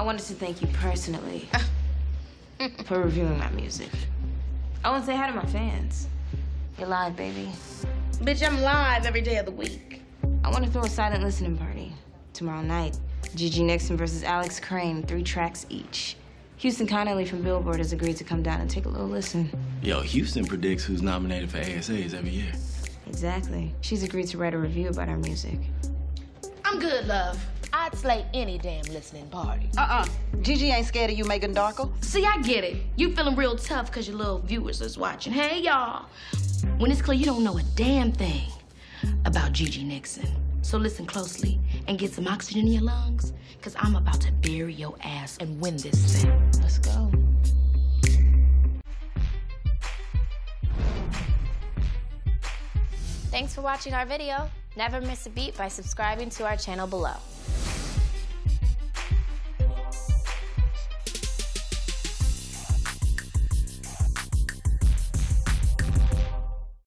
I wanted to thank you personally for reviewing my music. I want to say hi to my fans. You're live, baby. Bitch, I'm live every day of the week. I want to throw a silent listening party. Tomorrow night, Gigi Nixon versus Alex Crane, 3 tracks each. Houston Connolly from Billboard has agreed to come down and take a little listen. Yo, Houston predicts who's nominated for ASAs every year. Exactly. She's agreed to write a review about our music. I'm good, love. I'd slay any damn listening party. Gigi ain't scared of you, Megan Darko. See, I get it. You feeling real tough because your little viewers is watching. Hey, y'all. When it's clear you don't know a damn thing about Gigi Nixon. So listen closely and get some oxygen in your lungs, because I'm about to bury your ass and win this thing. Let's go. Thanks for watching our video. Never miss a beat by subscribing to our channel below.